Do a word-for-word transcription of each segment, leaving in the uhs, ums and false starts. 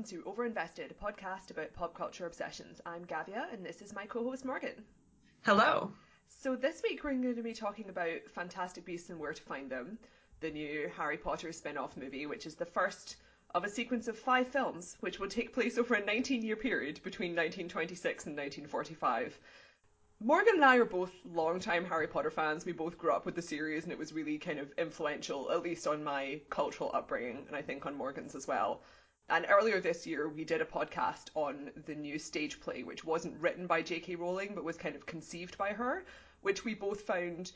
welcome to Overinvested, a podcast about pop culture obsessions. I'm Gavia, and this is my co-host Morgan. Hello. So this week we're going to be talking about Fantastic Beasts and Where to Find Them, the new Harry Potter spin-off movie, which is the first of a sequence of five films, which will take place over a nineteen-year period between nineteen twenty-six and nineteen forty-five. Morgan and I are both long-time Harry Potter fans. We both grew up with the series, and it was really kind of influential, at least on my cultural upbringing, and I think on Morgan's as well. And earlier this year, we did a podcast on the new stage play, which wasn't written by J K. Rowling, but was kind of conceived by her, which we both found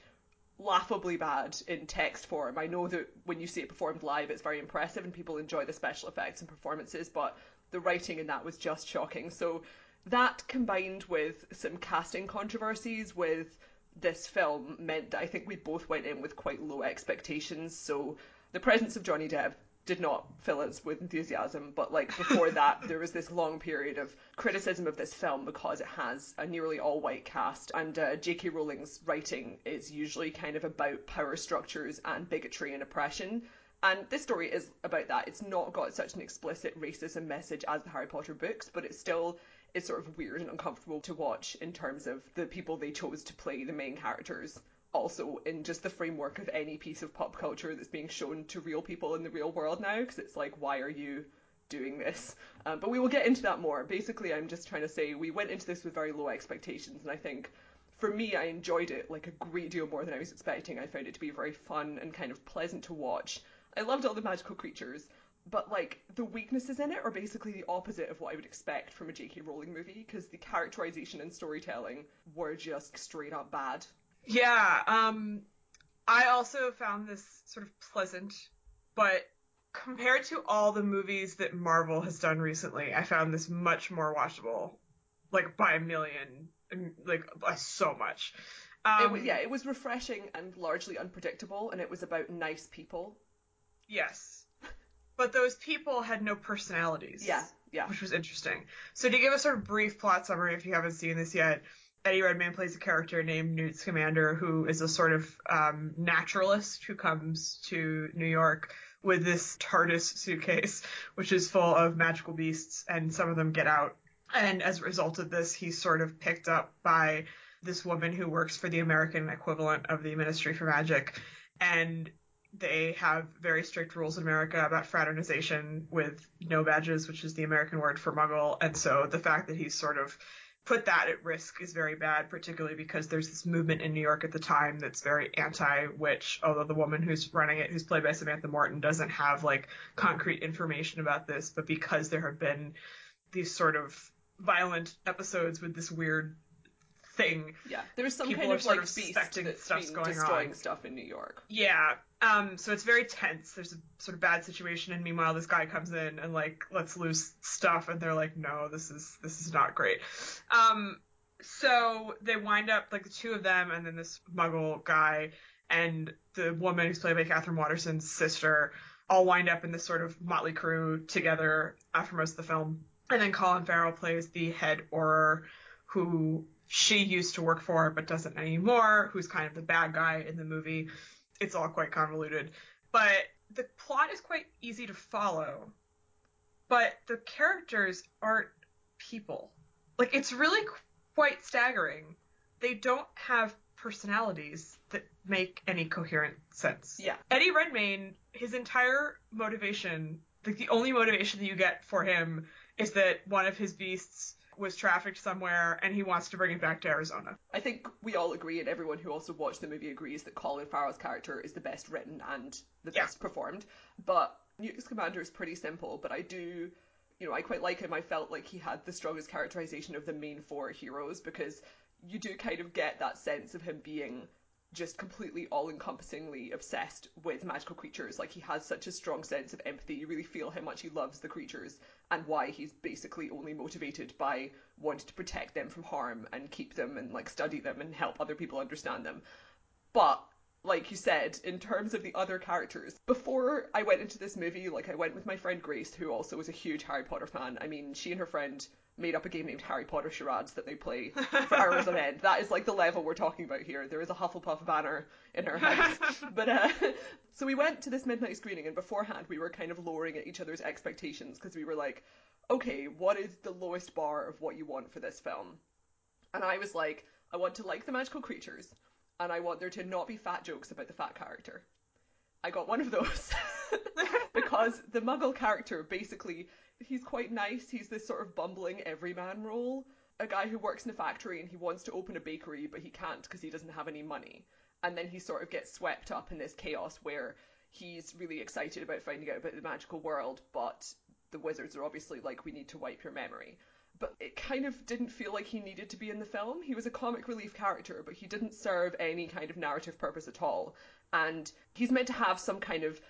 laughably bad in text form. I know that when you see it performed live, it's very impressive, and people enjoy the special effects and performances, but the writing in that was just shocking. So that, combined with some casting controversies with this film, meant that I think we both went in with quite low expectations. So the presence of Johnny Depp did not fill us with enthusiasm. But like before that, there was this long period of criticism of this film because it has a nearly all-white cast. And uh, J K. Rowling's writing is usually kind of about power structures and bigotry and oppression. And this story is about that. It's not got such an explicit racism message as the Harry Potter books, but it's still... it's sort of weird and uncomfortable to watch in terms of the people they chose to play the main characters. Also, in just the framework of any piece of pop culture that's being shown to real people in the real world now, because it's like, why are you doing this? Um, but we will get into that more. Basically, I'm just trying to say we went into this with very low expectations, and I think, for me, I enjoyed it like a great deal more than I was expecting. I found it to be very fun and kind of pleasant to watch. I loved all the magical creatures. But, like, the weaknesses in it are basically the opposite of what I would expect from a J K. Rowling movie, because the characterization and storytelling were just straight up bad. Yeah, um, I also found this sort of pleasant, but compared to all the movies that Marvel has done recently, I found this much more watchable, like, by a million, like, by so much. Um, it was, yeah, it was refreshing and largely unpredictable, and it was about nice people. Yes. But those people had no personalities. Yeah, yeah. Which was interesting. So to give a sort of brief plot summary, if you haven't seen this yet, Eddie Redmayne plays a character named Newt Scamander, who is a sort of um, naturalist who comes to New York with this TARDIS suitcase, which is full of magical beasts, and some of them get out. And as a result of this, he's sort of picked up by this woman who works for the American equivalent of the Ministry for Magic, and they have very strict rules in America about fraternization with no-Majs, which is the American word for muggle. And so the fact that he's sort of put that at risk is very bad, particularly because there's this movement in New York at the time that's very anti-witch, although the woman who's running it, who's played by Samantha Morton, doesn't have like concrete information about this. But because there have been these sort of violent episodes with this weird thing, yeah, there's some people kind of like sort of suspecting that's stuff's going destroying on. Stuff in New York. Yeah. Um, so it's very tense. There's a sort of bad situation, and meanwhile this guy comes in and like lets loose stuff, and they're like, no, this is this is not great. Um, so they wind up, like, the two of them and then this muggle guy and the woman who's played by Catherine Waterston's sister all wind up in this sort of motley crew together after most of the film. And then Colin Farrell plays the head Auror, who she used to work for but doesn't anymore, who's kind of the bad guy in the movie. It's all quite convoluted, but the plot is quite easy to follow, but the characters aren't people. Like, it's really quite staggering. They don't have personalities that make any coherent sense. Yeah. Eddie Redmayne, his entire motivation, like the only motivation that you get for him is that one of his beasts was trafficked somewhere, and he wants to bring it back to Arizona. I think we all agree, and everyone who also watched the movie agrees, that Colin Farrell's character is the best written and the yeah. best performed. But Newt Scamander is pretty simple, but I do, you know, I quite like him. I felt like he had the strongest characterization of the main four heroes, because you do kind of get that sense of him being just completely all-encompassingly obsessed with magical creatures. Like, he has such a strong sense of empathy. You really feel how much he loves the creatures and why he's basically only motivated by wanting to protect them from harm and keep them and, like, study them and help other people understand them. But, like you said, in terms of the other characters, before I went into this movie, like, I went with my friend Grace, who also was a huge Harry Potter fan. I mean, she and her friend made up a game named Harry Potter Charades that they play for hours on end. That is like the level we're talking about here. There is a Hufflepuff banner in her house. But uh, so we went to this midnight screening, and beforehand we were kind of lowering at each other's expectations because we were like, okay, what is the lowest bar of what you want for this film? And I was like, I want to like the magical creatures, and I want there to not be fat jokes about the fat character. I got one of those because the Muggle character, basically, he's quite nice. He's this sort of bumbling everyman role, a guy who works in a factory and he wants to open a bakery, but he can't because he doesn't have any money. And then he sort of gets swept up in this chaos where he's really excited about finding out about the magical world, but the wizards are obviously like, we need to wipe your memory. But it kind of didn't feel like he needed to be in the film. He was a comic relief character, but he didn't serve any kind of narrative purpose at all. And he's meant to have some kind of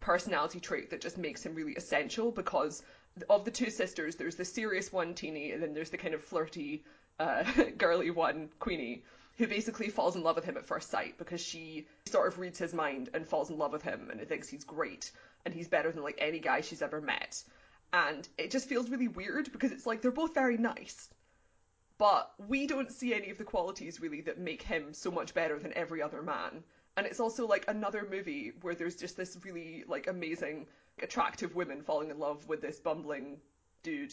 personality trait that just makes him really essential, because of the two sisters, there's the serious one, Teeny, and then there's the kind of flirty, uh, girly one, Queenie, who basically falls in love with him at first sight because she sort of reads his mind and falls in love with him and thinks he's great and he's better than like any guy she's ever met. And it just feels really weird because it's like, they're both very nice, but we don't see any of the qualities really that make him so much better than every other man. And it's also like another movie where there's just this really like amazing, attractive women falling in love with this bumbling dude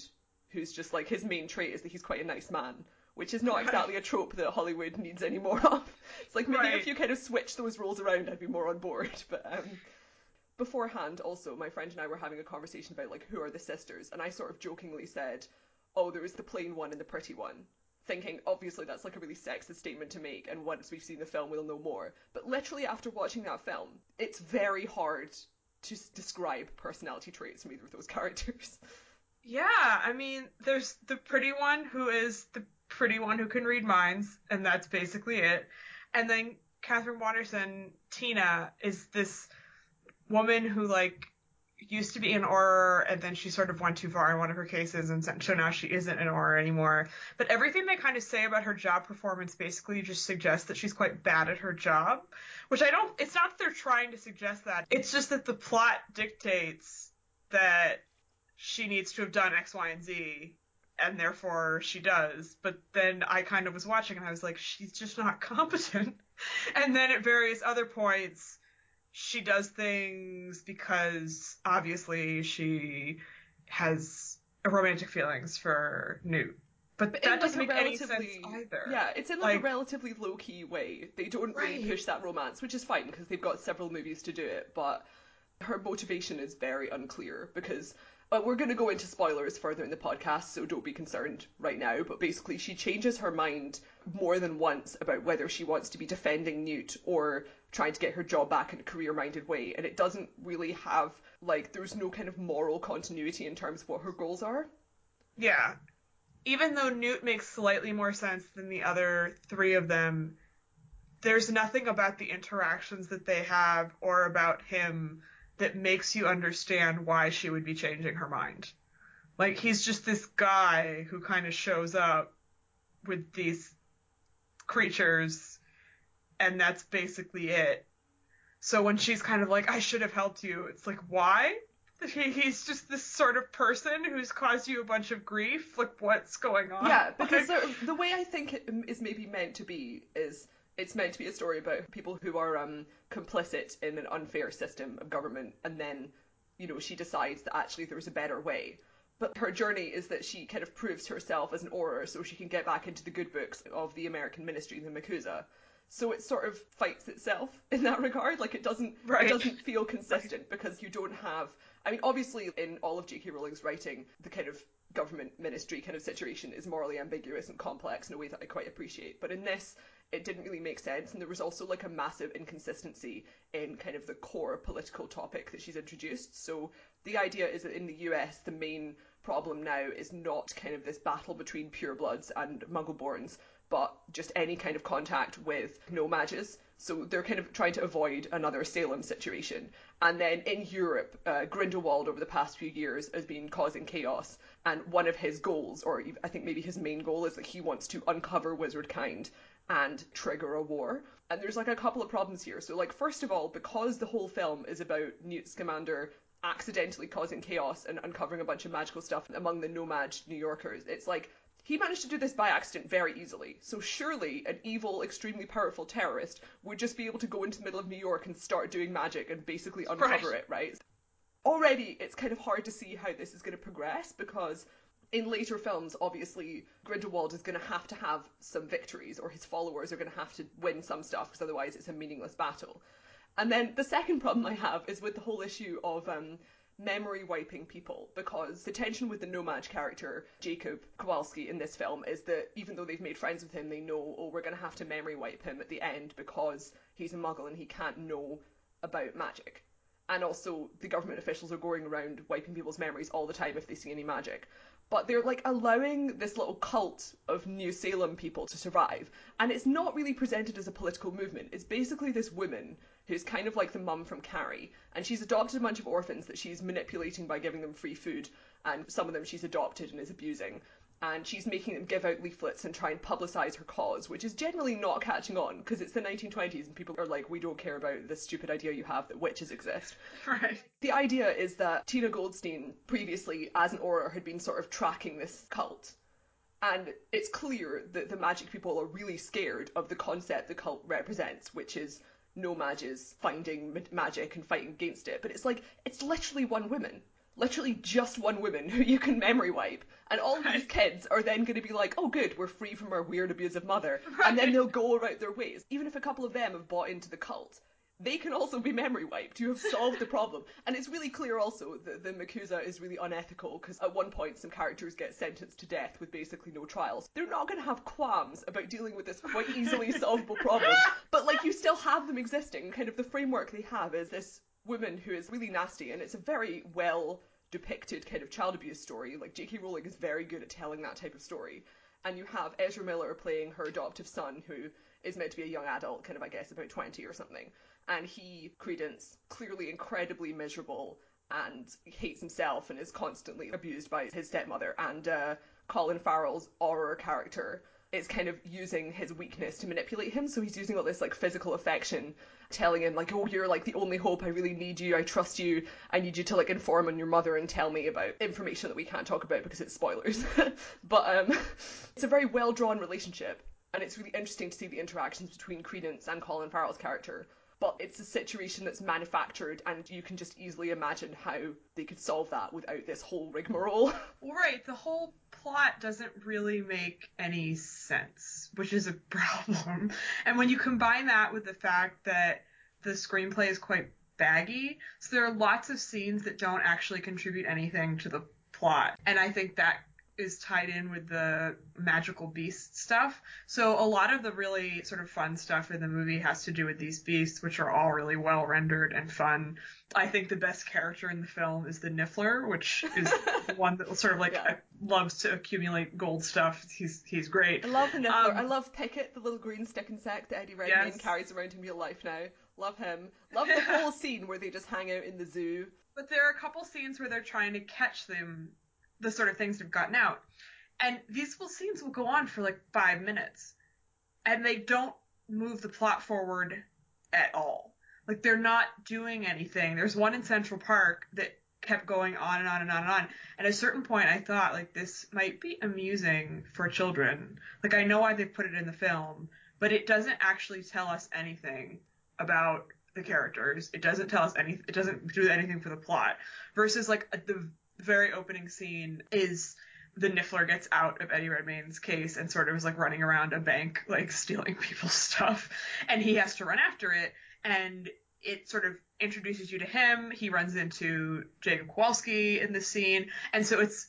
who's just like, his main trait is that he's quite a nice man, which is not exactly a trope that Hollywood needs any more of. It's like, maybe right. If you kind of switch those roles around, I'd be more on board. But um, beforehand also, my friend and I were having a conversation about like, who are the sisters? And I sort of jokingly said, oh, there was the plain one and the pretty one, thinking, obviously, that's like a really sexist statement to make, and once we've seen the film, we'll know more. But literally, after watching that film, it's very hard to s- describe personality traits from either of those characters. Yeah, I mean, there's the pretty one, who is the pretty one who can read minds, and that's basically it. And then Catherine Waterston, Tina, is this woman who, like, used to be an Auror, and then she sort of went too far in one of her cases, and so now she isn't an Auror anymore. But everything they kind of say about her job performance basically just suggests that she's quite bad at her job, which I don't... It's not that they're trying to suggest that. It's just that the plot dictates that she needs to have done X, Y, and Z, and therefore she does. But then I kind of was watching, and I was like, she's just not competent. And then at various other points, she does things because, obviously, she has romantic feelings for Newt. But, but that doesn't like make any sense either. Yeah, it's in like, like a relatively low-key way. They don't right. really push that romance, which is fine, because they've got several movies to do it. But her motivation is very unclear, because well, we're going to go into spoilers further in the podcast, so don't be concerned right now. But basically, she changes her mind more than once about whether she wants to be defending Newt or trying to get her job back in a career-minded way, and it doesn't really have, like, there's no kind of moral continuity in terms of what her goals are. Yeah. Even though Newt makes slightly more sense than the other three of them, there's nothing about the interactions that they have or about him that makes you understand why she would be changing her mind. Like, he's just this guy who kind of shows up with these creatures, and that's basically it. So when she's kind of like, I should have helped you, it's like, why? He, he's just this sort of person who's caused you a bunch of grief. Like, what's going on? Yeah, because like, the, the way I think it is maybe meant to be is it's meant to be a story about people who are um, complicit in an unfair system of government. And then, you know, she decides that actually there was a better way. But her journey is that she kind of proves herself as an Auror so she can get back into the good books of the American ministry, the MACUSA. So it sort of fights itself in that regard. Like, it doesn't right. it doesn't feel consistent right. because you don't have... I mean, obviously, in all of J K Rowling's writing, the kind of government ministry kind of situation is morally ambiguous and complex in a way that I quite appreciate. But in this, it didn't really make sense. And there was also, like, a massive inconsistency in kind of the core political topic that she's introduced. So the idea is that in the U S, the main problem now is not kind of this battle between purebloods and muggleborns, but just any kind of contact with no-mages. So they're kind of trying to avoid another Salem situation. And then in Europe, uh, Grindelwald over the past few years has been causing chaos. And one of his goals, or I think maybe his main goal, is that he wants to uncover wizard kind and trigger a war. And there's like a couple of problems here. So like, first of all, because the whole film is about Newt Scamander accidentally causing chaos and uncovering a bunch of magical stuff among the No-Maj New Yorkers. It's like, he managed to do this by accident very easily, so surely an evil, extremely powerful terrorist would just be able to go into the middle of New York and start doing magic and basically uncover right. it, right? Already, it's kind of hard to see how this is going to progress, because in later films, obviously, Grindelwald is going to have to have some victories, or his followers are going to have to win some stuff, because otherwise it's a meaningless battle. And then the second problem I have is with the whole issue of um, memory wiping people, because the tension with the No-Maj character, Jacob Kowalski, in this film is that even though they've made friends with him, they know, oh, we're going to have to memory wipe him at the end because he's a muggle and he can't know about magic. And also the government officials are going around wiping people's memories all the time if they see any magic. But they're like allowing this little cult of New Salem people to survive. And it's not really presented as a political movement. It's basically this woman who's kind of like the mum from Carrie. And she's adopted a bunch of orphans that she's manipulating by giving them free food. And some of them she's adopted and is abusing. And she's making them give out leaflets and try and publicise her cause, which is generally not catching on, because it's the nineteen twenties and people are like, we don't care about this stupid idea you have that witches exist. Right. The idea is that Tina Goldstein, previously as an Auror, had been sort of tracking this cult. And it's clear that the magic people are really scared of the concept the cult represents, which is no-mages finding magic and fighting against it. But it's like, it's literally one woman. Literally just one woman who you can memory wipe, and all right. these kids are then going to be like, oh good, we're free from our weird abusive mother, right. and then they'll go about their ways. Even if a couple of them have bought into the cult, they can also be memory wiped. You have solved the problem. And it's really clear also that the MACUSA is really unethical, because at one point some characters get sentenced to death with basically no trials. They're not going to have qualms about dealing with this quite easily solvable problem, but like you still have them existing. Kind of the framework they have is this woman who is really nasty, and it's a very well depicted kind of child abuse story. Like J K Rowling is very good at telling that type of story. And you have Ezra Miller playing her adoptive son, who is meant to be a young adult, kind of, I guess, about twenty or something. And he, Credence, clearly incredibly miserable and hates himself and is constantly abused by his stepmother. And uh, Colin Farrell's Auror character is kind of using his weakness to manipulate him. So he's using all this like physical affection, telling him like, oh, you're like the only hope. I really need you. I trust you. I need you to like inform on your mother and tell me about information that we can't talk about because it's spoilers. But um, it's a very well drawn relationship. And it's really interesting to see the interactions between Credence and Colin Farrell's character. But it's a situation that's manufactured, and you can just easily imagine how they could solve that without this whole rigmarole. Right, the whole plot doesn't really make any sense, which is a problem. And when you combine that with the fact that the screenplay is quite baggy, so there are lots of scenes that don't actually contribute anything to the plot. And I think that is tied in with the magical beast stuff. So a lot of the really sort of fun stuff in the movie has to do with these beasts, which are all really well rendered and fun. I think the best character in the film is the Niffler, which is the one that sort of like yeah. loves to accumulate gold stuff. He's he's great. I love the Niffler. Um, I love Pickett, the little green stick insect that Eddie Redmayne yes. carries around in real life now. Love him. Love the whole scene where they just hang out in the zoo. But there are a couple scenes where they're trying to catch them, the sort of things that have gotten out. And these little scenes will go on for like five minutes. And they don't move the plot forward at all. Like, they're not doing anything. There's one in Central Park that kept going on and on and on and on. At a certain point, I thought, like, this might be amusing for children. Like, I know why they put it in the film, but it doesn't actually tell us anything about the characters. It doesn't tell us anything. It doesn't do anything for the plot. Versus, like, the very opening scene is the Niffler gets out of Eddie Redmayne's case and sort of is like running around a bank, like stealing people's stuff, and he has to run after it, and it sort of introduces you to him. He runs into Jacob Kowalski in this scene, and so it's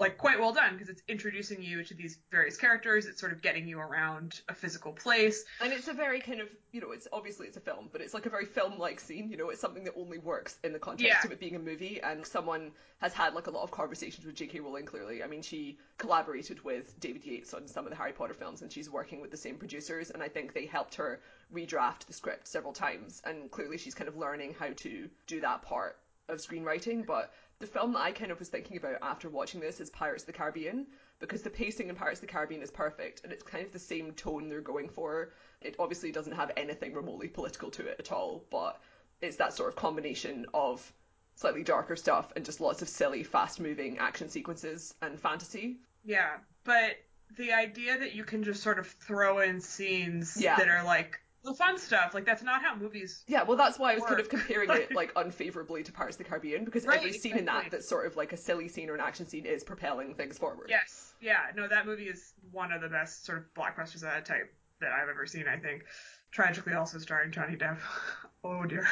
like quite well done because it's introducing you to these various characters. It's sort of getting you around a physical place. And it's a very kind of, you know, it's obviously it's a film, but it's like a very film-like scene, you know, it's something that only works in the context yeah. of it being a movie. And someone has had like a lot of conversations with J K Rowling, clearly. I mean, she collaborated with David Yates on some of the Harry Potter films, and she's working with the same producers. And I think they helped her redraft the script several times. And clearly she's kind of learning how to do that part of screenwriting, but the film that I kind of was thinking about after watching this is Pirates of the Caribbean, because the pacing in Pirates of the Caribbean is perfect, and it's kind of the same tone they're going for. It obviously doesn't have anything remotely political to it at all, but it's that sort of combination of slightly darker stuff and just lots of silly, fast-moving action sequences and fantasy. Yeah, but the idea that you can just sort of throw in scenes yeah. that are, like, the fun stuff, like, that's not how movies Yeah, well, that's why I was work. kind of comparing it, like, unfavorably to Pirates of the Caribbean, because right, every scene exactly. in that that's sort of, like, a silly scene or an action scene is propelling things forward. Yes, yeah, no, that movie is one of the best sort of blockbusters of that type that I've ever seen, I think. Tragically also starring Johnny Depp. Oh, dear.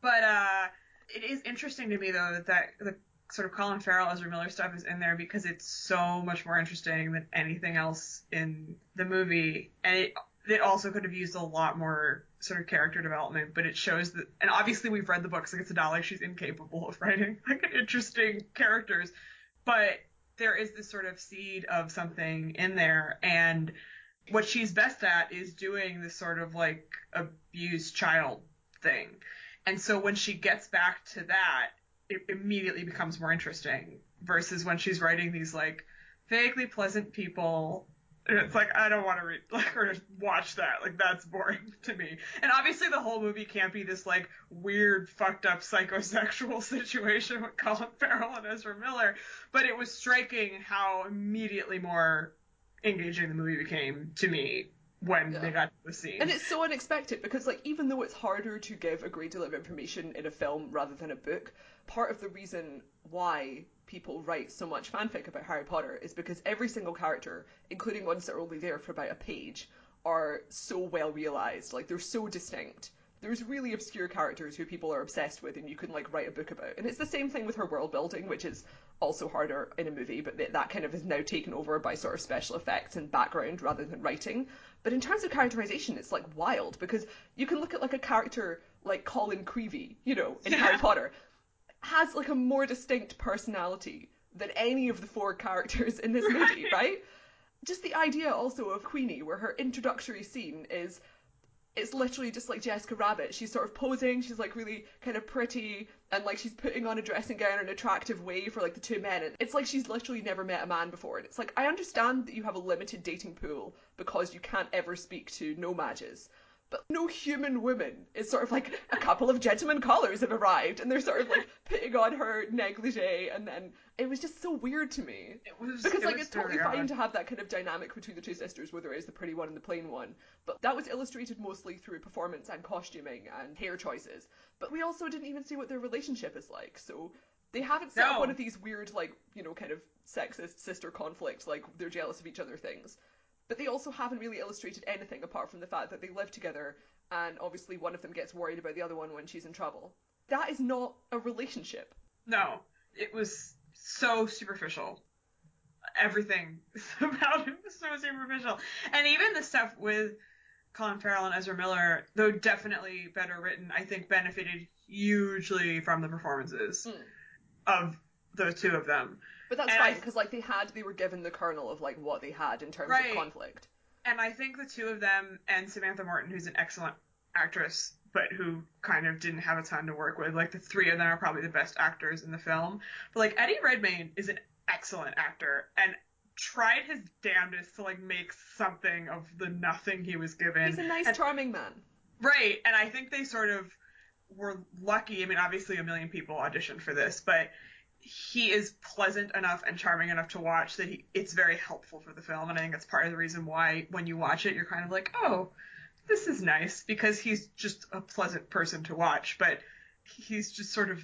But, uh... it is interesting to me, though, that, that the sort of Colin Farrell, Ezra Miller stuff is in there because it's so much more interesting than anything else in the movie. And it, it also could have used a lot more sort of character development, but it shows that... And obviously we've read the books, like, it's not like she's incapable of writing, like, interesting characters. But there is this sort of seed of something in there, and what she's best at is doing this sort of, like, abused child thing. And so when she gets back to that, it immediately becomes more interesting versus when she's writing these, like, vaguely pleasant people. And it's like, I don't want to read, like, or watch that. Like, that's boring to me. And obviously the whole movie can't be this, like, weird, fucked up psychosexual situation with Colin Farrell and Ezra Miller. But it was striking how immediately more engaging the movie became to me when yeah. they got to the scene. And it's so unexpected because, like, even though it's harder to give a great deal of information in a film rather than a book, part of the reason why people write so much fanfic about Harry Potter is because every single character, including ones that are only there for about a page, are so well realised. Like, they're so distinct. There's really obscure characters who people are obsessed with and you can, like, write a book about. And it's the same thing with her world building, which is also harder in a movie, but that, that kind of is now taken over by sort of special effects and background rather than writing. But in terms of characterization, it's, like, wild, because you can look at, like, a character like Colin Creevy, you know, in yeah. Harry Potter, has, like, a more distinct personality than any of the four characters in this right. movie, right? Just the idea also of Queenie, where her introductory scene is... It's literally just like Jessica Rabbit. She's sort of posing, she's like really kind of pretty, and like she's putting on a dressing gown in an attractive way for like the two men. And it's like she's literally never met a man before. And it's like, I understand that you have a limited dating pool because you can't ever speak to no-mages, but no human woman is sort of like, a couple of gentlemen callers have arrived, and they're sort of like putting on her negligee, and then it was just so weird to me. It was because it like was it's totally odd. Fine to have that kind of dynamic between the two sisters, where there is the pretty one and the plain one, but that was illustrated mostly through performance and costuming and hair choices. But we also didn't even see what their relationship is like, so they haven't set no. up one of these weird, like, you know, kind of sexist sister conflict, like they're jealous of each other things. But they also haven't really illustrated anything apart from the fact that they live together, and obviously one of them gets worried about the other one when she's in trouble. That is not a relationship. No, it was so superficial. Everything about it was so superficial. And even the stuff with Colin Farrell and Ezra Miller, though definitely better written, I think benefited hugely from the performances mm. of the two of them. But that's and fine, because, like, they had, they were given the kernel of, like, what they had in terms right. of conflict. And I think the two of them, and Samantha Morton, who's an excellent actress, but who kind of didn't have a ton to work with, like, the three of them are probably the best actors in the film. But, like, Eddie Redmayne is an excellent actor, and tried his damnedest to, like, make something of the nothing he was given. He's a nice, and, charming man. Right, and I think they sort of were lucky. I mean, obviously a million people auditioned for this, but... he is pleasant enough and charming enough to watch that he, it's very helpful for the film. And I think that's part of the reason why when you watch it, you're kind of like, oh, this is nice, because he's just a pleasant person to watch, but he's just sort of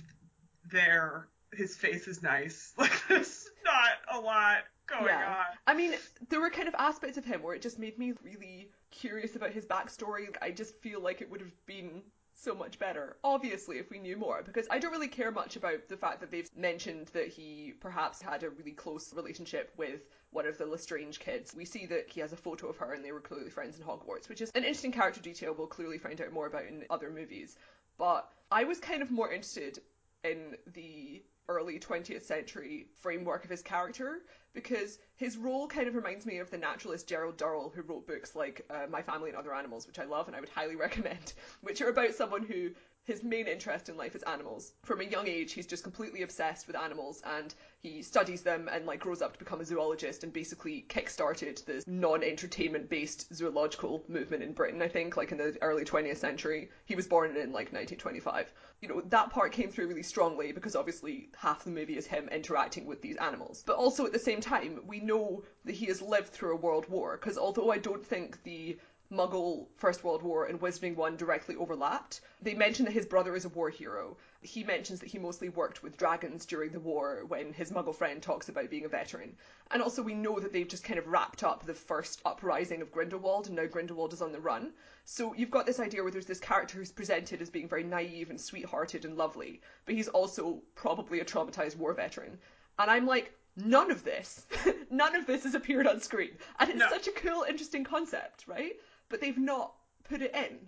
there. His face is nice. Like, there's not a lot going yeah. on. I mean, there were kind of aspects of him where it just made me really curious about his backstory. I just feel like it would have been so much better, obviously, if we knew more, because I don't really care much about the fact that they've mentioned that he perhaps had a really close relationship with one of the Lestrange kids. We see that he has a photo of her and they were clearly friends in Hogwarts, which is an interesting character detail we'll clearly find out more about in other movies. But I was kind of more interested in the early twentieth century framework of his character, because his role kind of reminds me of the naturalist Gerald Durrell, who wrote books like uh, My Family and Other Animals, which I love and I would highly recommend, which are about someone who, his main interest in life is animals. From a young age, he's just completely obsessed with animals, and He studies them and like grows up to become a zoologist and basically kickstarted this non-entertainment based zoological movement in Britain, I think, like in the early twentieth century. He was born in like nineteen twenty-five. You know, that part came through really strongly because obviously half the movie is him interacting with these animals. But also at the same time, we know that he has lived through a world war, because although I don't think the Muggle First World War and Wizarding One directly overlapped, they mention that his brother is a war hero. He mentions that he mostly worked with dragons during the war when his Muggle friend talks about being a veteran. And also we know that they've just kind of wrapped up the first uprising of Grindelwald, and now Grindelwald is on the run. So you've got this idea where there's this character who's presented as being very naive and sweet-hearted and lovely, but he's also probably a traumatized war veteran. And I'm like, none of this, none of this has appeared on screen. And it's no. such a cool, interesting concept, right? But they've not put it in.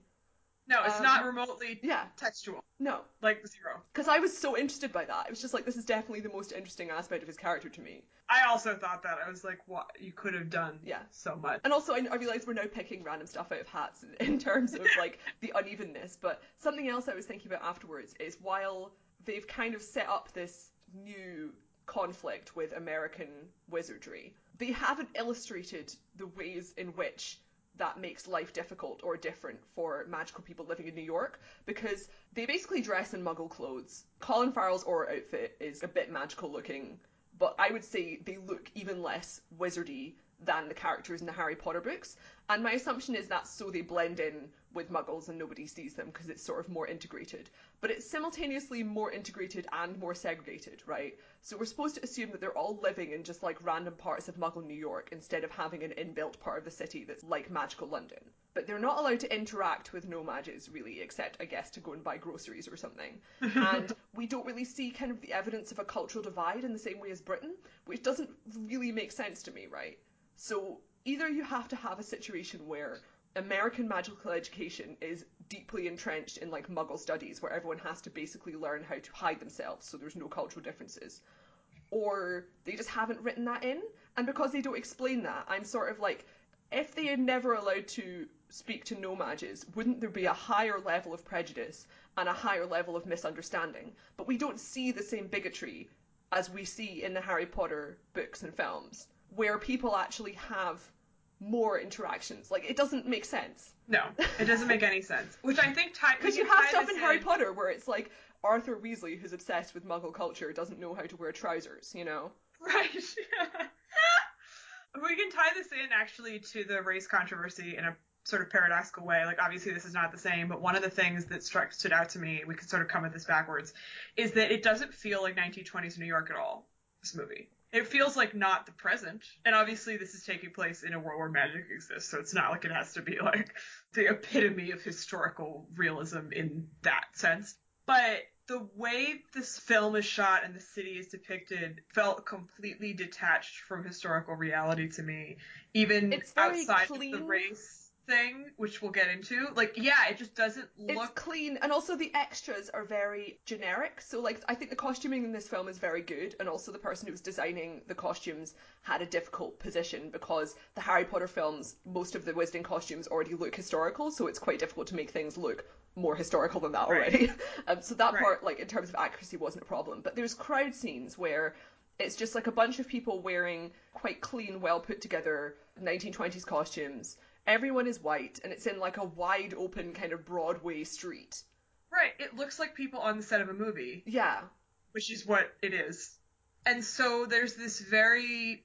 No, it's um, not remotely yeah. textual. No. Like, zero. Because I was so interested by that. It was just like, this is definitely the most interesting aspect of his character to me. I also thought that. I was like, what? You could have done yeah. so much. And also, I, I realised we're now picking random stuff out of hats in, in terms of, like, the unevenness. But something else I was thinking about afterwards is while they've kind of set up this new conflict with American wizardry, they haven't illustrated the ways in which that makes life difficult or different for magical people living in New York, because they basically dress in Muggle clothes. Colin Farrell's Auror outfit is a bit magical looking, but I would say they look even less wizardy than the characters in the Harry Potter books. And my assumption is that's so they blend in with Muggles and nobody sees them because it's sort of more integrated. But it's simultaneously more integrated and more segregated, right? So we're supposed to assume that they're all living in just like random parts of Muggle New York instead of having an inbuilt part of the city that's like magical London. But they're not allowed to interact with no-mages really, except I guess to go and buy groceries or something. And we don't really see kind of the evidence of a cultural divide in the same way as Britain, which doesn't really make sense to me, right? So either you have to have a situation where American magical education is deeply entrenched in like Muggle studies where everyone has to basically learn how to hide themselves so there's no cultural differences, or they just haven't written that in. And because they don't explain that, I'm sort of like, if they had never allowed to speak to no-mages, wouldn't there be a higher level of prejudice and a higher level of misunderstanding? But we don't see the same bigotry as we see in the Harry Potter books and films, where people actually have more interactions. Like, it doesn't make sense. No, it doesn't make any sense. Which I think ties... Because you have stuff in Harry Potter where it's like, Arthur Weasley, who's obsessed with Muggle culture, doesn't know how to wear trousers, you know? Right. We can tie this in, actually, to the race controversy in a sort of paradoxical way. Like, obviously this is not the same, but one of the things that struck stood out to me, we could sort of come at this backwards, is that it doesn't feel like nineteen twenties New York at all, this movie. It feels like not the present. And obviously this is taking place in a world where magic exists, so it's not like it has to be like the epitome of historical realism in that sense. But the way this film is shot and the city is depicted felt completely detached from historical reality to me, even outside of the race thing, which we'll get into. Like, yeah, it just doesn't look... It's clean, and also the extras are very generic. So, like, I think the costuming in this film is very good, and also the person who was designing the costumes had a difficult position because the Harry Potter films, most of the Wizarding costumes already look historical, so it's quite difficult to make things look more historical than that already. Right. um, so that right. part, like, in terms of accuracy wasn't a problem. But there's crowd scenes where it's just, like, a bunch of people wearing quite clean, well-put-together nineteen twenties costumes. Everyone is white, and it's in, like, a wide-open kind of Broadway street. Right. It looks like people on the set of a movie. Yeah. Which is what it is. And so there's this very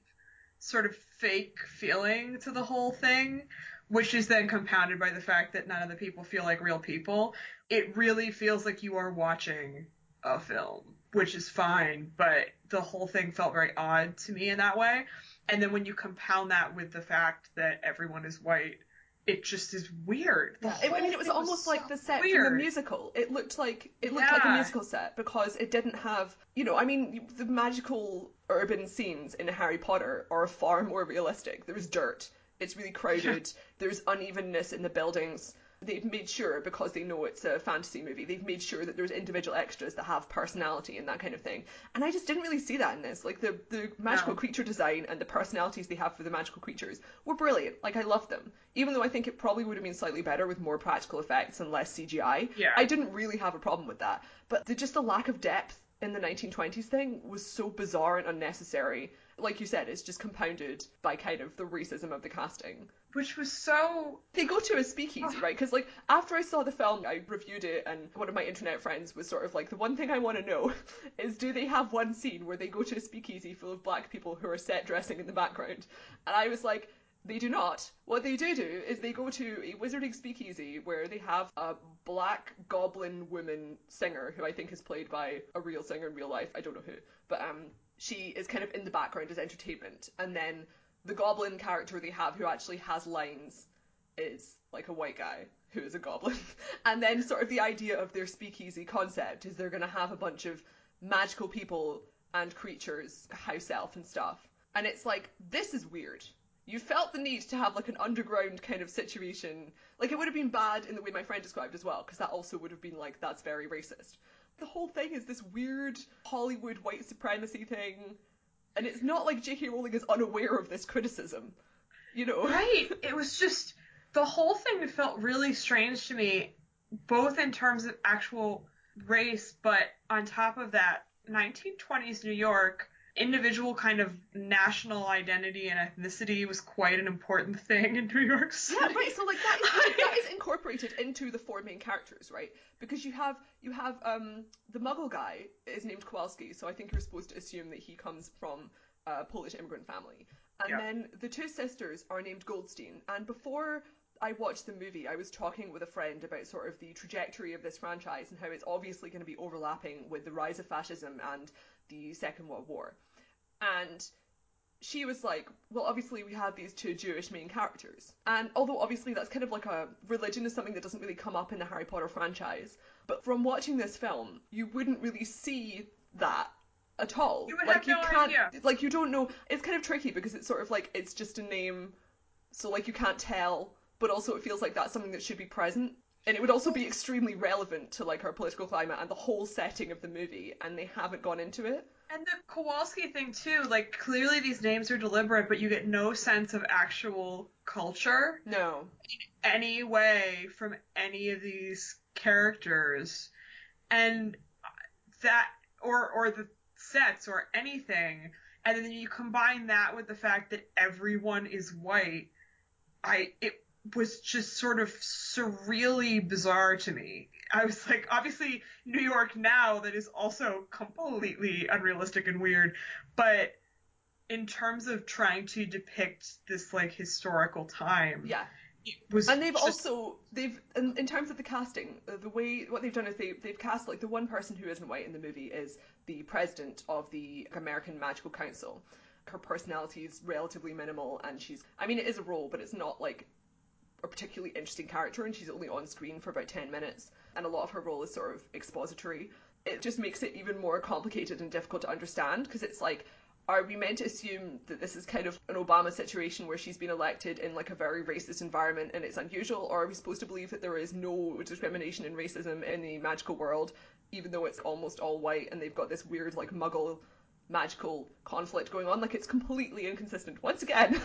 sort of fake feeling to the whole thing, which is then compounded by the fact that none of the people feel like real people. It really feels like you are watching a film, which is fine, but the whole thing felt very odd to me in that way. And then when you compound that with the fact that everyone is white, it just is weird. Yeah, I mean, it was almost was so like the set weird. From the musical. It looked like it looked yeah. like a musical set because it didn't have, you know, I mean, the magical urban scenes in Harry Potter are far more realistic. There's dirt. It's really crowded. There's unevenness in the buildings. They've made sure, because they know it's a fantasy movie, they've made sure that there's individual extras that have personality and that kind of thing. And I just didn't really see that in this. Like, the, the magical no. creature design and the personalities they have for the magical creatures were brilliant. Like, I loved them. Even though I think it probably would have been slightly better with more practical effects and less C G I. Yeah. I didn't really have a problem with that. But the, just the lack of depth in the nineteen twenties thing was so bizarre and unnecessary. Like you said, it's just compounded by kind of the racism of the casting. Which was so... They go to a speakeasy, right? Because, like, after I saw the film, I reviewed it, and one of my internet friends was sort of like, the one thing I want to know is, do they have one scene where they go to a speakeasy full of black people who are set dressing in the background? And I was like, they do not. What they do do is they go to a wizarding speakeasy where they have a black goblin woman singer, who I think is played by a real singer in real life. I don't know who. But um, she is kind of in the background as entertainment. And then the goblin character they have, who actually has lines, is like a white guy who is a goblin. And then sort of the idea of their speakeasy concept is they're going to have a bunch of magical people and creatures, house elf and stuff. And it's like, this is weird. You felt the need to have like an underground kind of situation. Like, it would have been bad in the way my friend described as well, because that also would have been like, that's very racist. The whole thing is this weird Hollywood white supremacy thing. And it's not like J K. Rowling is unaware of this criticism, you know? Right. It was just, the whole thing felt really strange to me, both in terms of actual race, but on top of that, nineteen twenties New York, individual kind of national identity and ethnicity was quite an important thing in New York City. Yeah, right. So, like, that is, that is incorporated into the four main characters, right? Because you have, you have um, the Muggle guy is named Kowalski, so I think you're supposed to assume that he comes from a Polish immigrant family. And yeah. Then the two sisters are named Goldstein. And before I watched the movie, I was talking with a friend about sort of the trajectory of this franchise and how it's obviously going to be overlapping with the rise of fascism and the Second World War. And she was like, well, obviously we have these two Jewish main characters. And although obviously that's kind of like a... Religion is something that doesn't really come up in the Harry Potter franchise. But from watching this film, you wouldn't really see that at all. You would like, have you no can't, idea. Like, you don't know. It's kind of tricky because it's sort of like, it's just a name. So, like, you can't tell. But also it feels like that's something that should be present. And it would also be extremely relevant to, like, our political climate and the whole setting of the movie. And they haven't gone into it. And the Kowalski thing, too, like, clearly these names are deliberate, but you get no sense of actual culture. No. In any way from any of these characters. And that, or, or the sets, or anything. And then you combine that with the fact that everyone is white. I, it was just sort of surreally bizarre to me. I was like, obviously, New York now, that is also completely unrealistic and weird, but in terms of trying to depict this, like, historical time... Yeah. It was and they've just... also, they've in, in terms of the casting, the way, what they've done is they, they've cast, like, the one person who isn't white in the movie is the president of the American Magical Council. Her personality is relatively minimal, and she's, I mean, it is a role, but it's not, like, a particularly interesting character, and she's only on screen for about ten minutes, and a lot of her role is sort of expository. It just makes it even more complicated and difficult to understand, because it's like, are we meant to assume that this is kind of an Obama situation where she's been elected in, like, a very racist environment and it's unusual, or are we supposed to believe that there is no discrimination and racism in the magical world, even though it's almost all white, and they've got this weird, like, muggle magical conflict going on? Like, it's completely inconsistent once again.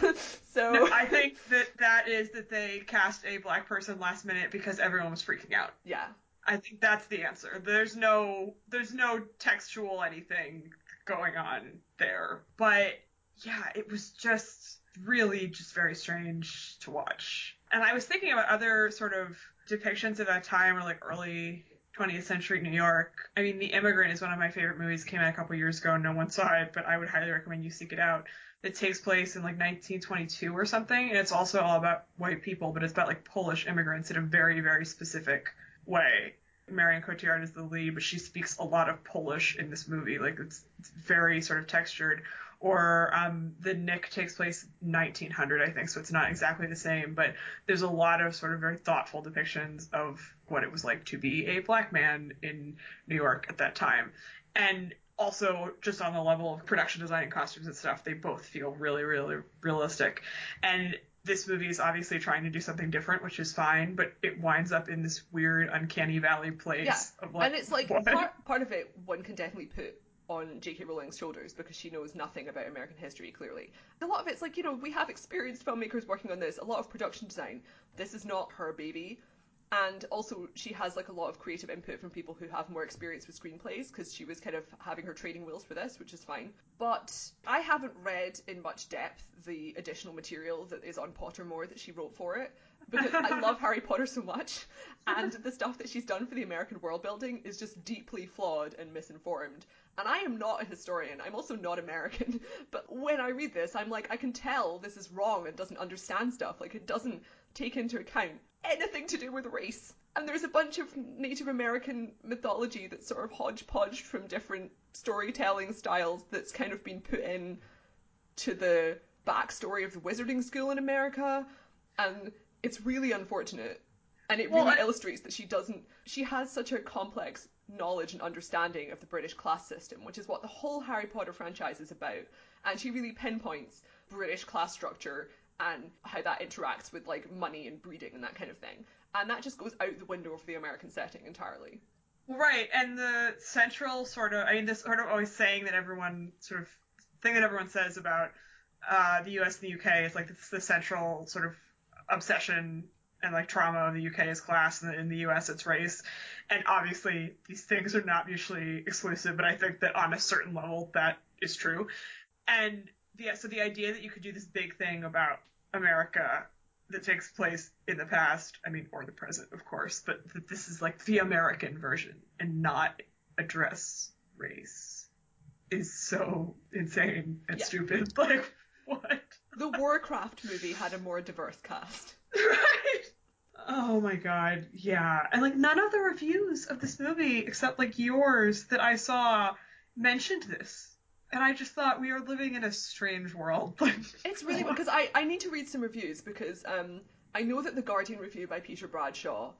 So no, I think that that is that they cast a black person last minute because everyone was freaking out. Yeah, I think that's the answer. There's no there's no textual anything going on there, but yeah, it was just really just very strange to watch. And I was thinking about other sort of depictions of that time, or like early twentieth century New York. I mean, The Immigrant is one of my favorite movies. It came out a couple years ago. No one saw it, but I would highly recommend you seek it out. It takes place in like nineteen twenty-two or something, and it's also all about white people, but it's about like Polish immigrants in a very, very specific way. Marion Cotillard is the lead, but she speaks a lot of Polish in this movie. Like, it's, it's very sort of textured. Or um, The Nick takes place nineteen hundred, I think, so it's not exactly the same, but there's a lot of sort of very thoughtful depictions of what it was like to be a black man in New York at that time. And also, just on the level of production design and costumes and stuff, they both feel really, really realistic. And this movie is obviously trying to do something different, which is fine, but it winds up in this weird, uncanny valley place. Yeah. Of like, and it's like, part, part of it, one can definitely put on J K. Rowling's shoulders, because she knows nothing about American history, clearly. A lot of it's like, you know, we have experienced filmmakers working on this, a lot of production design. This is not her baby. And also she has like a lot of creative input from people who have more experience with screenplays, because she was kind of having her training wheels for this, which is fine. But I haven't read in much depth the additional material that is on Pottermore that she wrote for it, because I love Harry Potter so much, and the stuff that she's done for the American world building is just deeply flawed and misinformed. And I am not a historian, I'm also not American, but when I read this, I'm like, I can tell this is wrong and doesn't understand stuff. Like, it doesn't take into account anything to do with race. And there's a bunch of Native American mythology that's sort of hodgepodged from different storytelling styles that's kind of been put in to the backstory of the wizarding school in America, and it's really unfortunate. And it really well, I... illustrates that she doesn't... She has such a complex knowledge and understanding of the British class system, which is what the whole Harry Potter franchise is about. And she really pinpoints British class structure and how that interacts with, like, money and breeding and that kind of thing. And that just goes out the window of the American setting entirely. Right, and the central sort of... I mean, this sort of always saying that everyone sort of... thing that everyone says about uh, the U S and the U K is, like, it's the central sort of obsession and, like, trauma of the U K is class, and in the U S it's race. And obviously these things are not mutually exclusive, but I think that on a certain level that is true. And yeah, so the idea that you could do this big thing about America that takes place in the past, I mean, or the present, of course, but that this is like the American version and not address race is so insane and yeah. stupid. Like, what? The Warcraft movie had a more diverse cast. Right? Oh my god, yeah. And like none of the reviews of this movie, except like yours that I saw, mentioned this. And I just thought we are living in a strange world. It's really because I, I need to read some reviews, because um I know that the Guardian review by Peter Bradshaw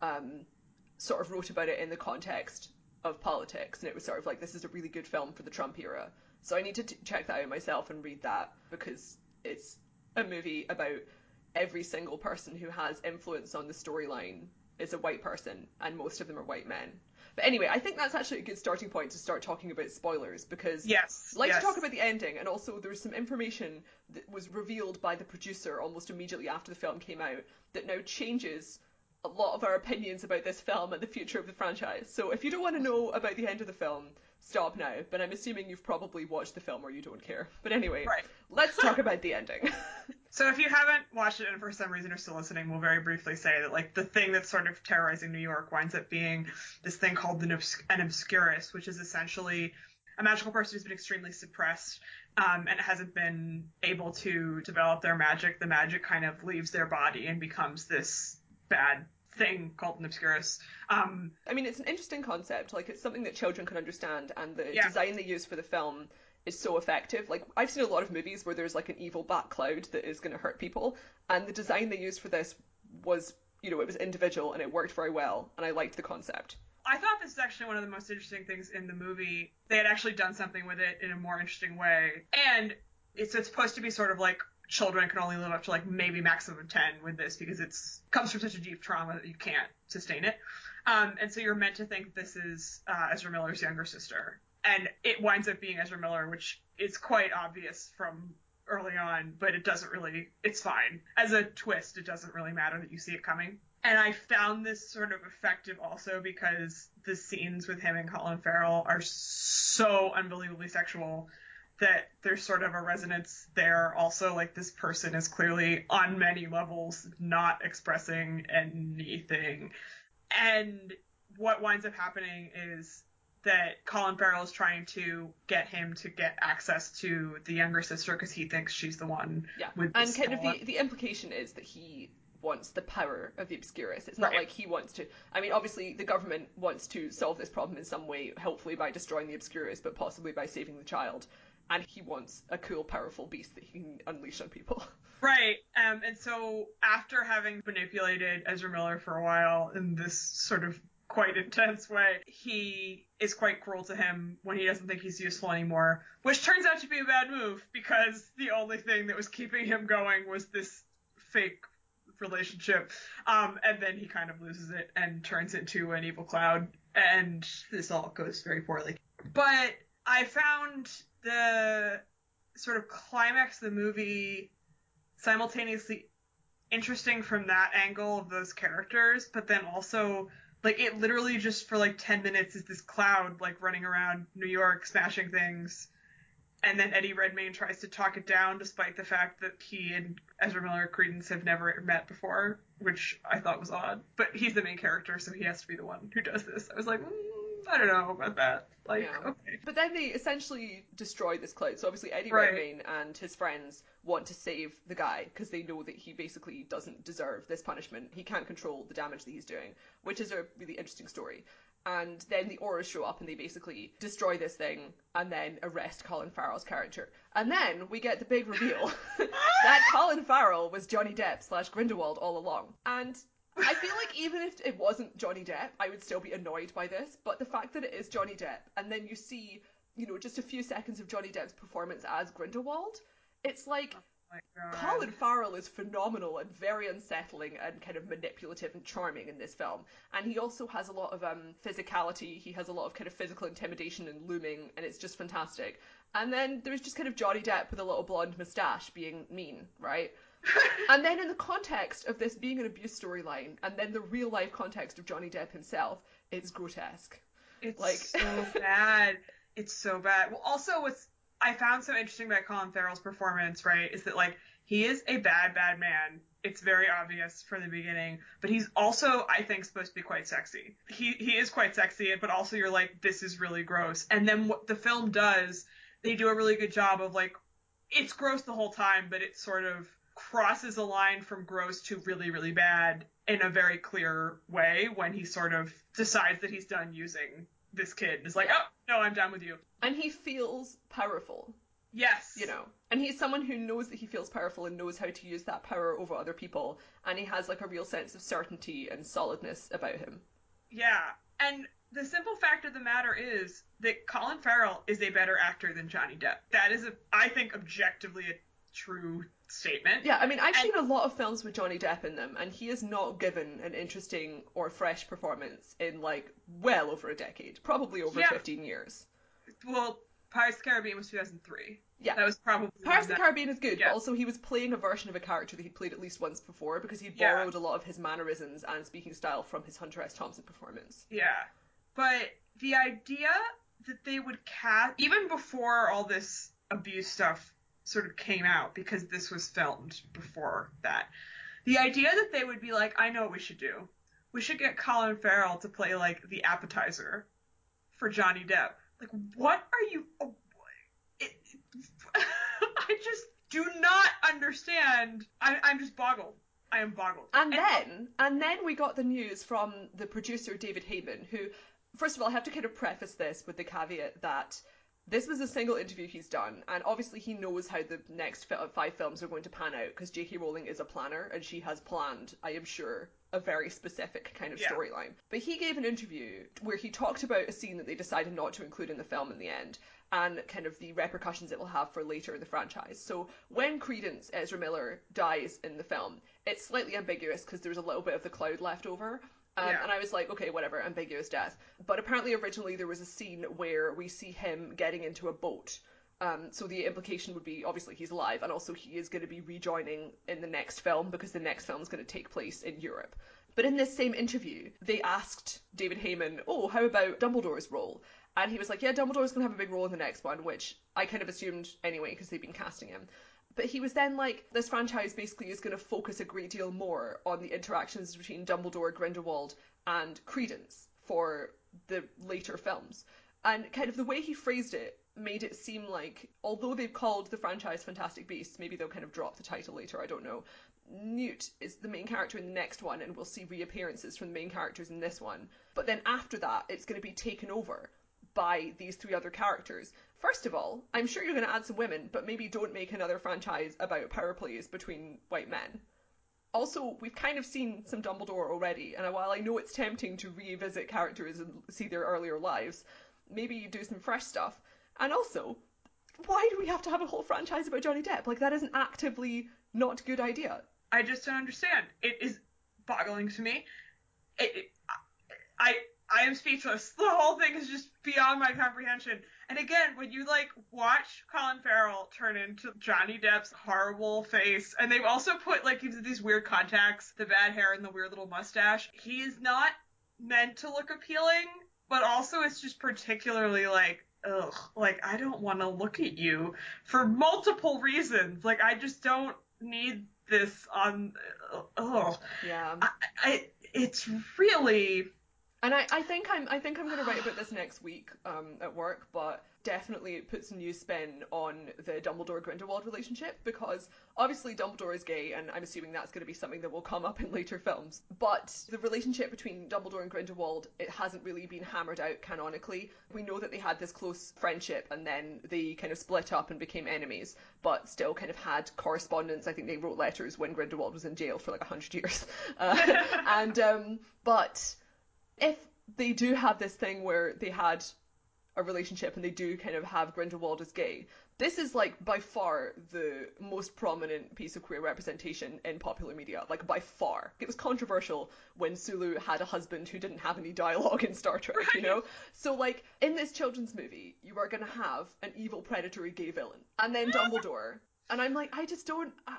um sort of wrote about it in the context of politics, and it was sort of like, this is a really good film for the Trump era. So I need to t- check that out myself and read that, because it's a movie about every single person who has influence on the storyline is a white person, and most of them are white men. But anyway, I think that's actually a good starting point to start talking about spoilers, because yes, I'd like yes. to talk about the ending, and also there was some information that was revealed by the producer almost immediately after the film came out that now changes a lot of our opinions about this film and the future of the franchise. So if you don't want to know about the end of the film, stop now. But I'm assuming you've probably watched the film or you don't care. But anyway, right. Let's talk about the ending. So if you haven't watched it and for some reason are still listening, we'll very briefly say that like the thing that's sort of terrorizing New York winds up being this thing called an, obs- an Obscurus, which is essentially a magical person who's been extremely suppressed um, and hasn't been able to develop their magic. The magic kind of leaves their body and becomes this bad thing called an Obscurus. Um, I mean, it's an interesting concept. Like, it's something that children can understand, and the yeah. design they use for the film is so effective. Like, I've seen a lot of movies where there's like an evil black cloud that is going to hurt people, and the design they used for this was, you know, it was individual and it worked very well, and I liked the concept. I thought this is actually one of the most interesting things in the movie. They had actually done something with it in a more interesting way, and it's, it's supposed to be sort of like children can only live up to like maybe maximum ten with this, because it's comes from such a deep trauma that you can't sustain it. Um, and so you're meant to think this is uh, Ezra Miller's younger sister. And it winds up being Ezra Miller, which is quite obvious from early on, but it doesn't really, it's fine. As a twist, it doesn't really matter that you see it coming. And I found this sort of effective also because the scenes with him and Colin Farrell are so unbelievably sexual that there's sort of a resonance there also. Like, this person is clearly on many levels not expressing anything. And what winds up happening is that Colin Farrell is trying to get him to get access to the younger sister because he thinks she's the one. Yeah, with and kind of the, the implication is that he wants the power of the Obscurus. It's not right. Like he wants to... I mean, obviously, the government wants to solve this problem in some way, hopefully by destroying the Obscurus, but possibly by saving the child. And he wants a cool, powerful beast that he can unleash on people. Right. Um, and so after having manipulated Ezra Miller for a while in this sort of quite intense way, he is quite cruel to him when he doesn't think he's useful anymore, which turns out to be a bad move because the only thing that was keeping him going was this fake relationship. Um, and then he kind of loses it and turns into an evil cloud. And this all goes very poorly. But I found the sort of climax of the movie simultaneously interesting from that angle of those characters, but then also, like, it literally just for, like, ten minutes is this cloud, like, running around New York, smashing things, and then Eddie Redmayne tries to talk it down, despite the fact that he and Ezra Miller and Credence have never met before, which I thought was odd, but he's the main character, so he has to be the one who does this. I was like, mm, I don't know about that. Like, yeah. Okay. But then they essentially destroy this cloud, so obviously Eddie right. Redmayne and his friends want to save the guy because they know that he basically doesn't deserve this punishment. He can't control the damage that he's doing, which is a really interesting story. And then the Aurors show up and they basically destroy this thing and then arrest Colin Farrell's character. And then we get the big reveal that Colin Farrell was Johnny Depp slash Grindelwald all along. And I feel like even if it wasn't Johnny Depp, I would still be annoyed by this. But the fact that it is Johnny Depp, and then you see, you know, just a few seconds of Johnny Depp's performance as Grindelwald, it's like... Oh, Colin Farrell is phenomenal and very unsettling and kind of manipulative and charming in this film, and he also has a lot of um physicality. He has a lot of kind of physical intimidation and looming, and it's just fantastic. And then there's just kind of Johnny Depp with a little blonde moustache being mean, right? And then in the context of this being an abuse storyline, and then the real life context of Johnny Depp himself, it's grotesque. It's like so bad. It's so bad. Well, also what's I found so interesting about Colin Farrell's performance, right, is that, like, he is a bad, bad man. It's very obvious from the beginning. But he's also, I think, supposed to be quite sexy. He he is quite sexy, but also you're like, this is really gross. And then what the film does, they do a really good job of, like, it's gross the whole time, but it sort of crosses a line from gross to really, really bad in a very clear way when he sort of decides that he's done using this kid. It's like, yeah. oh, no, I'm done with you. And he feels powerful. Yes. You know, and he's someone who knows that he feels powerful and knows how to use that power over other people. And he has, like, a real sense of certainty and solidness about him. Yeah. And the simple fact of the matter is that Colin Farrell is a better actor than Johnny Depp. That is, a, I think, objectively a true statement. Yeah, I mean, I've and... seen a lot of films with Johnny Depp in them, and he is not given an interesting or fresh performance in, like, well over a decade. Probably over yeah. fifteen years. Well, Pirates of the Caribbean was two thousand three. Yeah. That was probably... Pirates of the Caribbean is good, yeah. but also he was playing a version of a character that he'd played at least once before because he borrowed yeah. a lot of his mannerisms and speaking style from his Hunter S. Thompson performance. Yeah. But the idea that they would cast... Even before all this abuse stuff sort of came out, because this was filmed before that, the idea that they would be like, I know what we should do. We should get Colin Farrell to play, like, the appetizer for Johnny Depp. Like, what are you... Oh, it, it, I just do not understand. I, I'm just boggled. I am boggled. And, and then, and then we got the news from the producer, David Heyman, who, first of all, I have to kind of preface this with the caveat that this was a single interview he's done, and obviously he knows how the next five films are going to pan out, because J K. Rowling is a planner, and she has planned, I am sure, a very specific kind of yeah. storyline. But he gave an interview where he talked about a scene that they decided not to include in the film in the end, and kind of the repercussions it will have for later in the franchise. So when Credence, Ezra Miller, dies in the film, it's slightly ambiguous because there's a little bit of the cloud left over. Um, yeah. And I was like, okay, whatever, ambiguous death. But apparently originally there was a scene where we see him getting into a boat. Um, so the implication would be, obviously, he's alive, and also he is going to be rejoining in the next film because the next film is going to take place in Europe. But in this same interview, they asked David Heyman, oh, how about Dumbledore's role? And he was like, yeah, Dumbledore's going to have a big role in the next one, which I kind of assumed anyway because they've been casting him. But he was then like, this franchise basically is going to focus a great deal more on the interactions between Dumbledore, Grindelwald, and Credence for the later films. And kind of the way he phrased it made it seem like, although they've called the franchise Fantastic Beasts, maybe they'll kind of drop the title later, I don't know, Newt is the main character in the next one, and we'll see reappearances from the main characters in this one. But then after that, it's going to be taken over by these three other characters. First of all, I'm sure you're going to add some women, but maybe don't make another franchise about power plays between white men. Also, we've kind of seen some Dumbledore already, and while I know it's tempting to revisit characters and see their earlier lives, maybe you do some fresh stuff. And also, why do we have to have a whole franchise about Johnny Depp? Like, that is an actively not good idea. I just don't understand. It is boggling to me. It, it, I, I am speechless. The whole thing is just beyond my comprehension. And again, when you, like, watch Colin Farrell turn into Johnny Depp's horrible face, and they've also put, like, these weird contacts, the bad hair and the weird little mustache, he is not meant to look appealing, but also it's just particularly, like, ugh, like, I don't want to look at you for multiple reasons. Like, I just don't need this on, ugh. Yeah. I, I, it's really... And I, I think I'm I think I'm going to write about this next week um, at work, but definitely it puts a new spin on the Dumbledore-Grindelwald relationship, because obviously Dumbledore is gay, and I'm assuming that's going to be something that will come up in later films. But the relationship between Dumbledore and Grindelwald, it hasn't really been hammered out canonically. We know that they had this close friendship, and then they kind of split up and became enemies, but still kind of had correspondence. I think they wrote letters when Grindelwald was in jail for like one hundred years. Uh, and um, but... if they do have this thing where they had a relationship and they do kind of have Grindelwald as gay, this is like by far the most prominent piece of queer representation in popular media, like by far. It was controversial when Sulu had a husband who didn't have any dialogue in Star Trek, right? You know? So like, in this children's movie, you are going to have an evil predatory gay villain, and then Dumbledore. And I'm like, I just don't, I,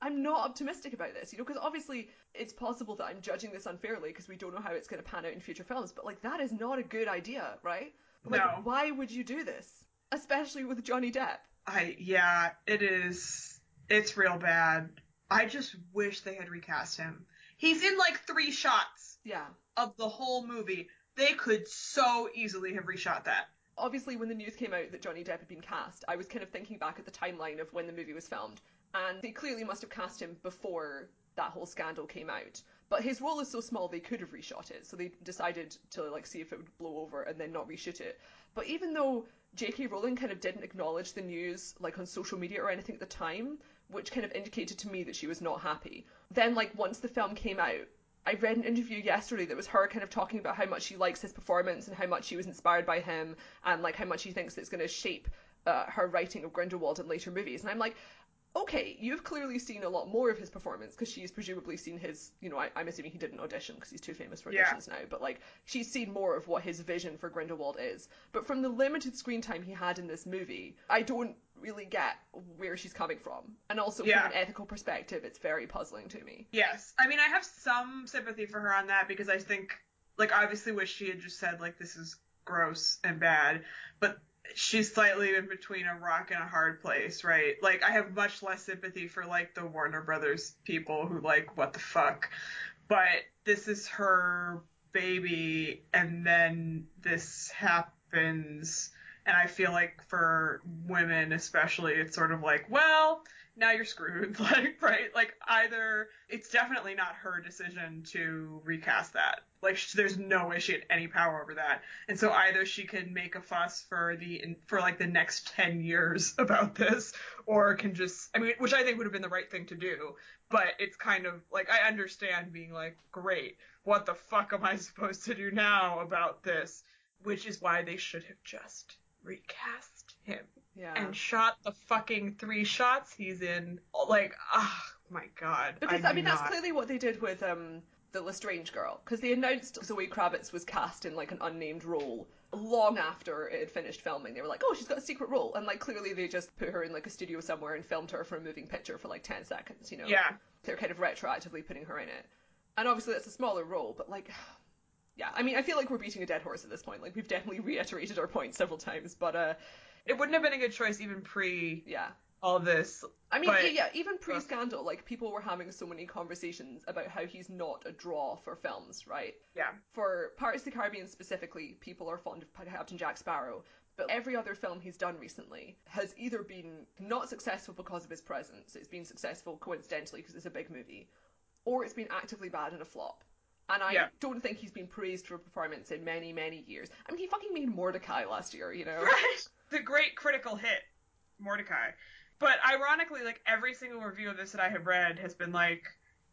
I'm not optimistic about this, you know, because obviously it's possible that I'm judging this unfairly because we don't know how it's going to pan out in future films, but like, that is not a good idea, right? Like, no. Why would you do this? Especially with Johnny Depp. I, yeah, it is, it's real bad. I just wish they had recast him. He's in like three shots yeah. of the whole movie. They could so easily have reshot that. Obviously, when the news came out that Johnny Depp had been cast, I was kind of thinking back at the timeline of when the movie was filmed, and they clearly must have cast him before that whole scandal came out. But his role is so small, they could have reshot it, so they decided to like see if it would blow over and then not reshoot it. But even though J K Rowling kind of didn't acknowledge the news like on social media or anything at the time, which kind of indicated to me that she was not happy, then like once the film came out, I read an interview yesterday that was her kind of talking about how much she likes his performance and how much she was inspired by him and like how much she thinks it's going to shape uh, her writing of Grindelwald in later movies. And I'm like, okay, you've clearly seen a lot more of his performance because she's presumably seen his, you know, I, I'm assuming he didn't audition because he's too famous for auditions yeah. now, but like she's seen more of what his vision for Grindelwald is. But from the limited screen time he had in this movie, I don't really get where she's coming from, and also yeah. from an ethical perspective it's very puzzling to me. Yes, I mean, I have some sympathy for her on that, because I think, like, obviously wish she had just said like this is gross and bad, but she's slightly in between a rock and a hard place, right? Like, I have much less sympathy for like the Warner Brothers people who like, what the fuck, but this is her baby and then this happens. And I feel like for women especially, it's sort of like, well, now you're screwed, like, right? Like, either it's definitely not her decision to recast that. Like, she, there's no way she had any power over that. And so either she can make a fuss for the for like the next ten years about this, or can just, I mean, which I think would have been the right thing to do. But it's kind of like, I understand being like, great, what the fuck am I supposed to do now about this? Which is why they should have just recast him yeah. and shot the fucking three shots he's in. Like, oh my god. Because I, I mean, not... that's clearly what they did with um the Lestrange girl, because they announced Zoe Kravitz was cast in like an unnamed role long after it had finished filming. They were like, oh, she's got a secret role, and like clearly they just put her in like a studio somewhere and filmed her for a moving picture for like ten seconds, you know? Yeah. They're kind of retroactively putting her in it, and obviously that's a smaller role, but like. Yeah, I mean, I feel like we're beating a dead horse at this point. Like, we've definitely reiterated our point several times, but... uh, it wouldn't have been a good choice even pre yeah. all this. I mean, but... yeah, even pre-Scandal, like, people were having so many conversations about how he's not a draw for films, right? Yeah. For Pirates of the Caribbean specifically, people are fond of Captain Jack Sparrow, but every other film he's done recently has either been not successful because of his presence, it's been successful coincidentally because it's a big movie, or it's been actively bad and a flop. And I yeah. don't think he's been praised for a performance in many, many years. I mean, he fucking made Mordecai last year, you know? Right! The great critical hit, Mordecai. But ironically, like, every single review of this that I have read has been like,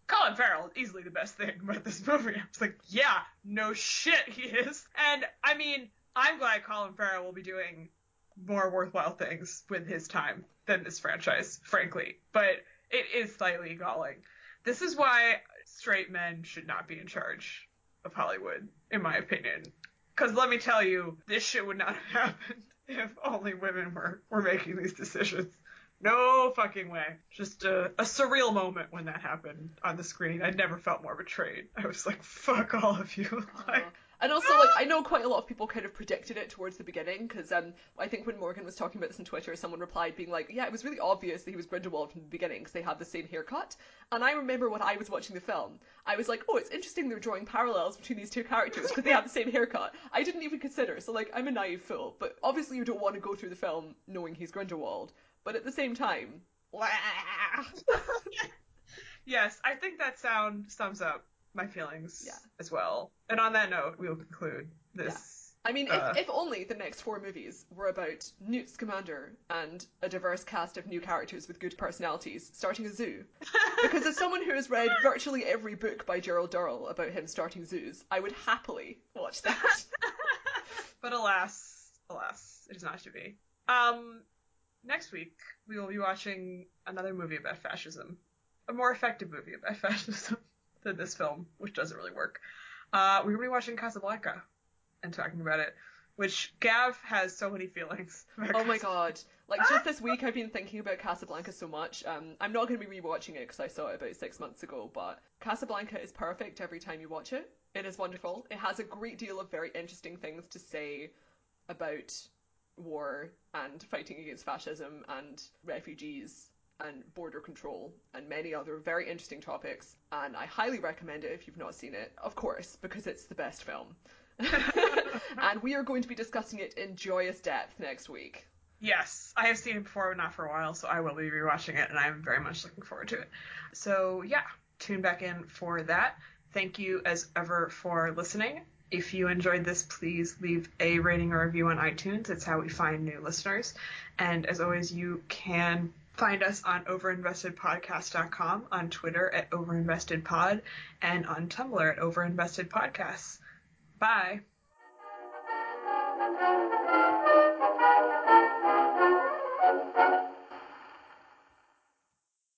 Colin Farrell is easily the best thing about this movie. I was like, yeah, no shit he is. And, I mean, I'm glad Colin Farrell will be doing more worthwhile things with his time than this franchise, frankly. But it is slightly galling. This is why... straight men should not be in charge of Hollywood, in my opinion. Because let me tell you, this shit would not have happened. If only women were, were making these decisions. No fucking way. Just a, a surreal moment when that happened on the screen. I never felt more betrayed. I was like, fuck all of you. Like, and also, like, I know quite a lot of people kind of predicted it towards the beginning, because um, I think when Morgan was talking about this on Twitter, someone replied being like, yeah, it was really obvious that he was Grindelwald from the beginning, because they had the same haircut. And I remember when I was watching the film, I was like, oh, it's interesting they're drawing parallels between these two characters, because they have the same haircut. I didn't even consider, so, like, I'm a naive fool, but obviously you don't want to go through the film knowing he's Grindelwald. But at the same time, yes, I think that sound sums up my feelings yeah. as well. And on that note, we'll conclude this. Yeah. I mean, uh, if, if only the next four movies were about Newt Scamander and a diverse cast of new characters with good personalities starting a zoo. Because as someone who has read virtually every book by Gerald Durrell about him starting zoos, I would happily watch that. But alas, alas, it is not to be. Um... Next week, we will be watching another movie about fascism. A more effective movie about fascism than this film, which doesn't really work. Uh, we will be watching Casablanca and talking about it, which Gav has so many feelings about. Oh Casablanca. My god. Like, just this week, I've been thinking about Casablanca so much. Um, I'm not going to be rewatching it because I saw it about six months ago, but Casablanca is perfect every time you watch it. It is wonderful. It has a great deal of very interesting things to say about war and fighting against fascism and refugees and border control and many other very interesting topics, and I highly recommend it if you've not seen it, of course, because it's the best film. And we are going to be discussing it in joyous depth next week. Yes, I have seen it before, but not for a while, so I will be rewatching it, and I'm very much looking forward to it. So yeah, tune back in for that. Thank you as ever for listening. If you enjoyed this, please leave a rating or review on iTunes. It's how we find new listeners. And as always, you can find us on overinvested podcast dot com, on Twitter at overinvestedpod, and on Tumblr at overinvestedpodcasts. Bye.